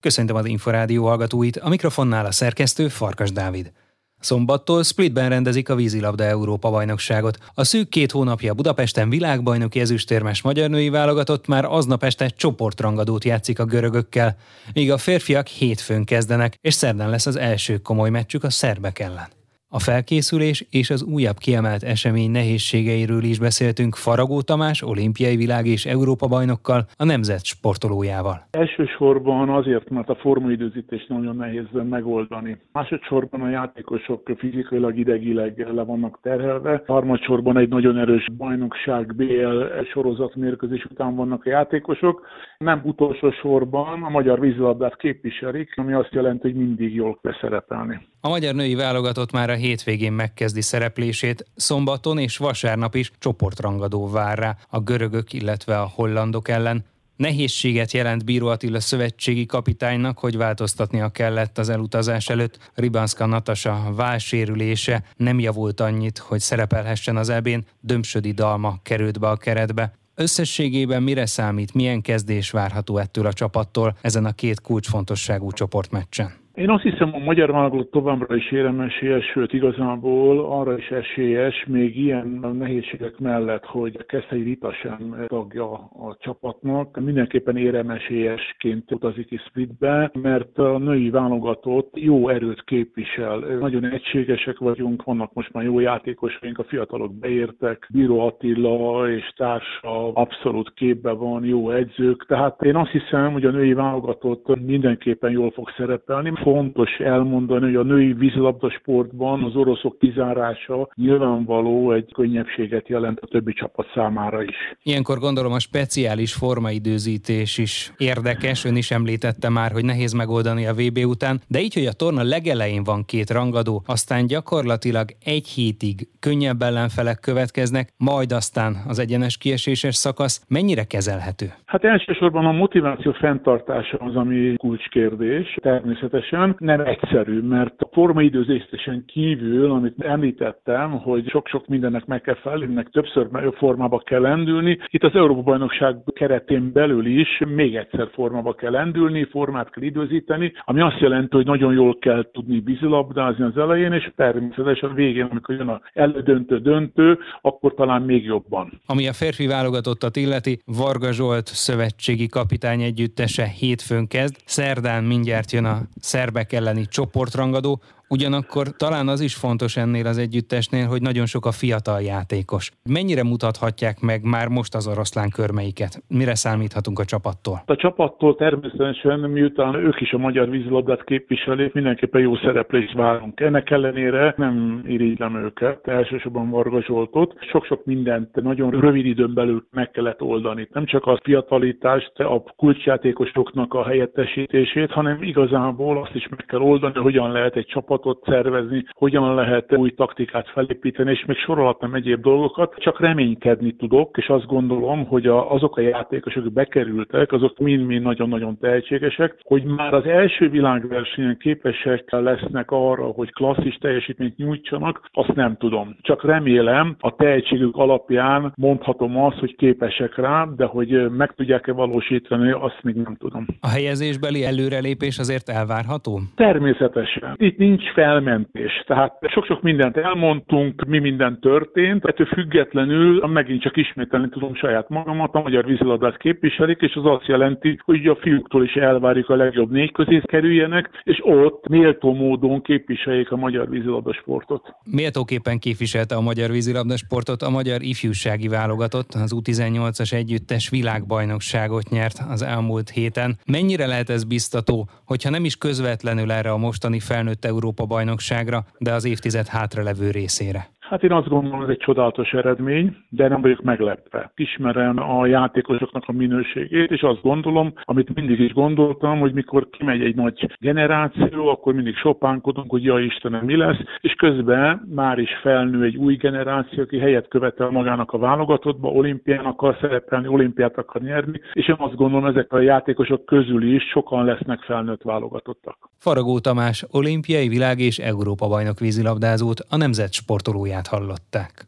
Köszöntöm az Inforádió hallgatóit, a mikrofonnál a szerkesztő Farkas Dávid. Szombattól Splitben rendezik a vízilabda Európa-bajnokságot. A szűk 2 hónapja Budapesten világbajnoki ezüstérmes magyar női válogatott már aznap este csoportrangadót játszik a görögökkel, míg a férfiak hétfőn kezdenek, és szerdán lesz az első komoly meccsük a szerbek ellen. A felkészülés és az újabb kiemelt esemény nehézségeiről is beszéltünk Faragó Tamás olimpiai világ és Európa-bajnokkal, a nemzet sportolójával. Elsősorban azért, mert a formaidőzítést nagyon nehéz megoldani. Másodszorban a játékosok fizikailag, idegileg le vannak terhelve. Harmadsorban egy nagyon erős bajnokság BL sorozat mérkőzés után vannak a játékosok. Nem utolsó sorban a magyar vízilabdát képviselik, ami azt jelenti, hogy mindig jól kell szerepelni. A magyar női válogatott már a hétvégén megkezdi szereplését, szombaton és vasárnap is csoportrangadó vár rá a görögök, illetve a hollandok ellen. Nehézséget jelent Bíró Attila szövetségi kapitánynak, hogy változtatnia kellett az elutazás előtt. Ribánszka Natasa válsérülése nem javult annyit, hogy szerepelhessen az EB-n, Dömsödi Dalma került be a keretbe. Összességében mire számít, milyen kezdés várható ettől a csapattól ezen a 2 kulcsfontosságú csoportmeccsen? Én azt hiszem, a magyar válogatott továbbra is érdemesélyes, sőt igazából arra is esélyes, még ilyen nehézségek mellett, hogy Keszei Vita sem tagja a csapatnak. Mindenképpen érdemesélyesként utazik is Splitbe, mert a női válogatott jó erőt képvisel. Nagyon egységesek vagyunk, vannak most már jó játékosaink, a fiatalok beértek, Bíró Attila és társa abszolút képben van, jó edzők. Tehát én azt hiszem, hogy a női válogatott mindenképpen jól fog szerepelni. Fontos elmondani, hogy a női vízilabda sportban az oroszok kizárása nyilvánvaló egy könnyebbséget jelent a többi csapat számára is. Ilyenkor gondolom a speciális formaidőzítés is érdekes, ön is említette már, hogy nehéz megoldani a VB után, de így, hogy a torna legelején van 2 rangadó, aztán gyakorlatilag 1 hétig könnyebb ellenfelek következnek, majd aztán az egyenes kieséses szakasz mennyire kezelhető? Hát elsősorban a motiváció fenntartása az, ami kulcskérdés. Természetesen nem egyszerű, mert a formaidőzésen kívül, amit említettem, hogy sok-sok mindennek meg kell felülnek, többször formába kell lendülni. Itt az Európa-bajnokság keretén belül is még egyszer formába kell lendülni, formát kell időzíteni, ami azt jelenti, hogy nagyon jól kell tudni vízilabdázni az elején, és természetesen a végén, amikor jön az elődöntő-döntő, akkor talán még jobban. Ami a férfi válogatottat illeti, Varga Zsolt szövetségi kapitány együttese hétfőn kezd, szerdán mindjárt jön a szerbek elleni csoportrangadó, ugyanakkor talán az is fontos ennél az együttesnél, hogy nagyon sok a fiatal játékos. Mennyire mutathatják meg már most az oroszlán körmeiket? Mire számíthatunk a csapattól? A csapattól természetesen, miután ők is a magyar vízilabdát képviselik, mindenképpen jó szereplést várunk. Ennek ellenére nem irigylem őket, elsősorban Varga Zsoltot. Sok-sok mindent nagyon rövid időn belül meg kellett oldani. Nem csak a fiatalítást, a kulcsjátékosoknak a helyettesítését, hanem igazából azt is meg kell oldani, hogyan lehet egy csapat szervezni, hogyan lehet új taktikát felépíteni, és még sorolhatnám egyéb dolgokat. Csak reménykedni tudok, és azt gondolom, hogy azok a játékosok, akik bekerültek, azok mind-mind nagyon-nagyon tehetségesek, hogy már az első világversenyen képesek lesznek arra, hogy klasszis teljesítményt nyújtsanak, azt nem tudom. Csak remélem, a tehetségük alapján mondhatom azt, hogy képesek rá, de hogy meg tudják-e valósítani, azt még nem tudom. A helyezésbeli előrelépés azért elvárható? Természetesen. Itt nincs felmentés, tehát sok-sok mindent elmondtunk, mi minden történt, ettől függetlenül megint csak ismételni tudom saját magamat, a magyar vízilabdát képviselik, és az azt jelenti, hogy a fiúktól is elvárjuk a legjobb 4 közé kerüljenek, és ott méltó módon képviseljék a magyar vízilabda sportot. Méltóképpen képviselte a magyar vízilabda sportot a magyar ifjúsági válogatott, az U18-as együttes világbajnokságot nyert az elmúlt héten. Mennyire lehet ez biztató, hogyha nem is közvetlenül erre a mostani felnőtt Európa-bajnokságra, de az évtized hátralevő részére? Hát én azt gondolom, ez egy csodálatos eredmény, de nem vagyok meglepve. Ismerem a játékosoknak a minőségét, és azt gondolom, amit mindig is gondoltam, hogy mikor kimegy egy nagy generáció, akkor mindig sopánkodunk, hogy jaj Istenem, mi lesz, és közben már is felnő egy új generáció, aki helyet követel magának a válogatottba, olimpián akar szerepelni, olimpiát akar nyerni, és én azt gondolom, ezek a játékosok közül is sokan lesznek felnőtt válogatottak. Faragó Tamás olimpiai világ és Európa-bajnok vízilabdázót, a nemzet sportolóját hallották.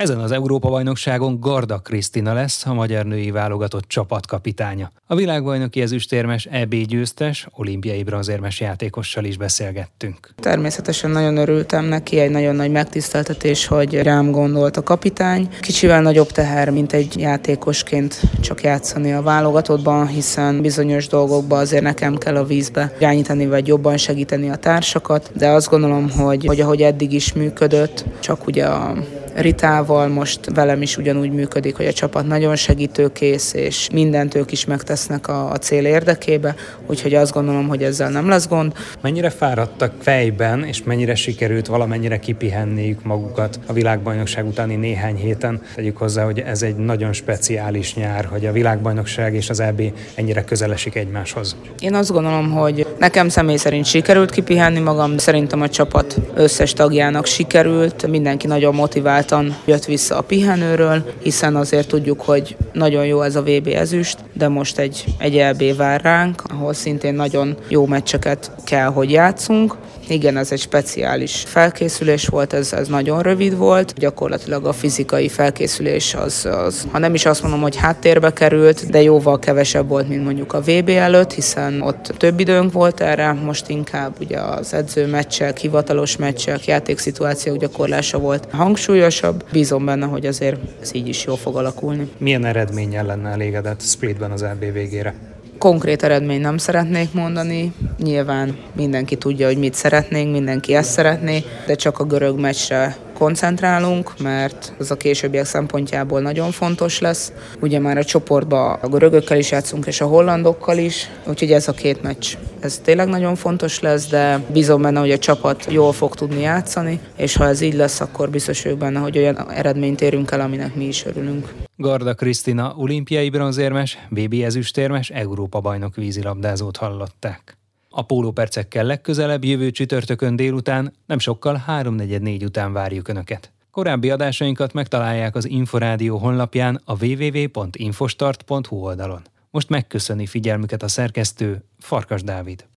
Ezen az Európa-bajnokságon Garda Krisztina lesz a magyar női válogatott csapatkapitánya. A világbajnoki ezüstérmes EB-győztes, olimpiai bronzérmes játékossal is beszélgettünk. Természetesen nagyon örültem neki, egy nagyon nagy megtiszteltetés, hogy rám gondolt a kapitány. Kicsivel nagyobb teher, mint egy játékosként csak játszani a válogatottban, hiszen bizonyos dolgokban azért nekem kell a vízbe irányítani, vagy jobban segíteni a társakat, de azt gondolom, hogy ahogy eddig is működött, csak ugye a Ritával most velem is ugyanúgy működik, hogy a csapat nagyon segítőkész, és mindent ők is megtesznek a cél érdekébe, úgyhogy azt gondolom, hogy ezzel nem lesz gond. Mennyire fáradtak fejben, és mennyire sikerült valamennyire kipihenniük magukat a világbajnokság utáni néhány héten? Tegyük hozzá, hogy ez egy nagyon speciális nyár, hogy a világbajnokság és az EB ennyire közel esik egymáshoz. Én azt gondolom, hogy nekem személy szerint sikerült kipihenni magam, szerintem a csapat összes tagjának sikerült, mindenki nagyon motivált jött vissza a pihenőről, hiszen azért tudjuk, hogy nagyon jó ez a VB ezüst, de most egy EB vár ránk, ahol szintén nagyon jó meccseket kell, hogy játszunk. Igen, ez egy speciális felkészülés volt, ez nagyon rövid volt. Gyakorlatilag a fizikai felkészülés az, ha nem is azt mondom, hogy háttérbe került, de jóval kevesebb volt, mint mondjuk a VB előtt, hiszen ott több időnk volt erre, most inkább ugye az edzőmeccsek, hivatalos meccsek, játékszituációk gyakorlása volt hangsúlyosabb. Bízom benne, hogy azért ez így is jól fog alakulni. Milyen eredménnyel lenne elégedett Splitben az EB végére? Konkrét eredményt nem szeretnék mondani, nyilván mindenki tudja, hogy mit szeretnénk, mindenki ezt szeretné, de csak a görög meccsre koncentrálunk, mert az a későbbiek szempontjából nagyon fontos lesz. Ugye már a csoportban a görögökkel is játszunk, és a hollandokkal is, úgyhogy ez a két meccs, ez tényleg nagyon fontos lesz, de bízom benne, hogy a csapat jól fog tudni játszani, és ha ez így lesz, akkor biztos vagyok benne, hogy olyan eredményt érünk el, aminek mi is örülünk. Garda Krisztina olimpiai bronzérmes, VB ezüstérmes, Európa-bajnok vízilabdázót hallották. A pólópercekkel legközelebb jövő csütörtökön délután, nem sokkal 3:44 után várjuk Önöket. Korábbi adásainkat megtalálják az Inforádió honlapján, a www.infostart.hu oldalon. Most megköszöni figyelmüket a szerkesztő, Farkas Dávid.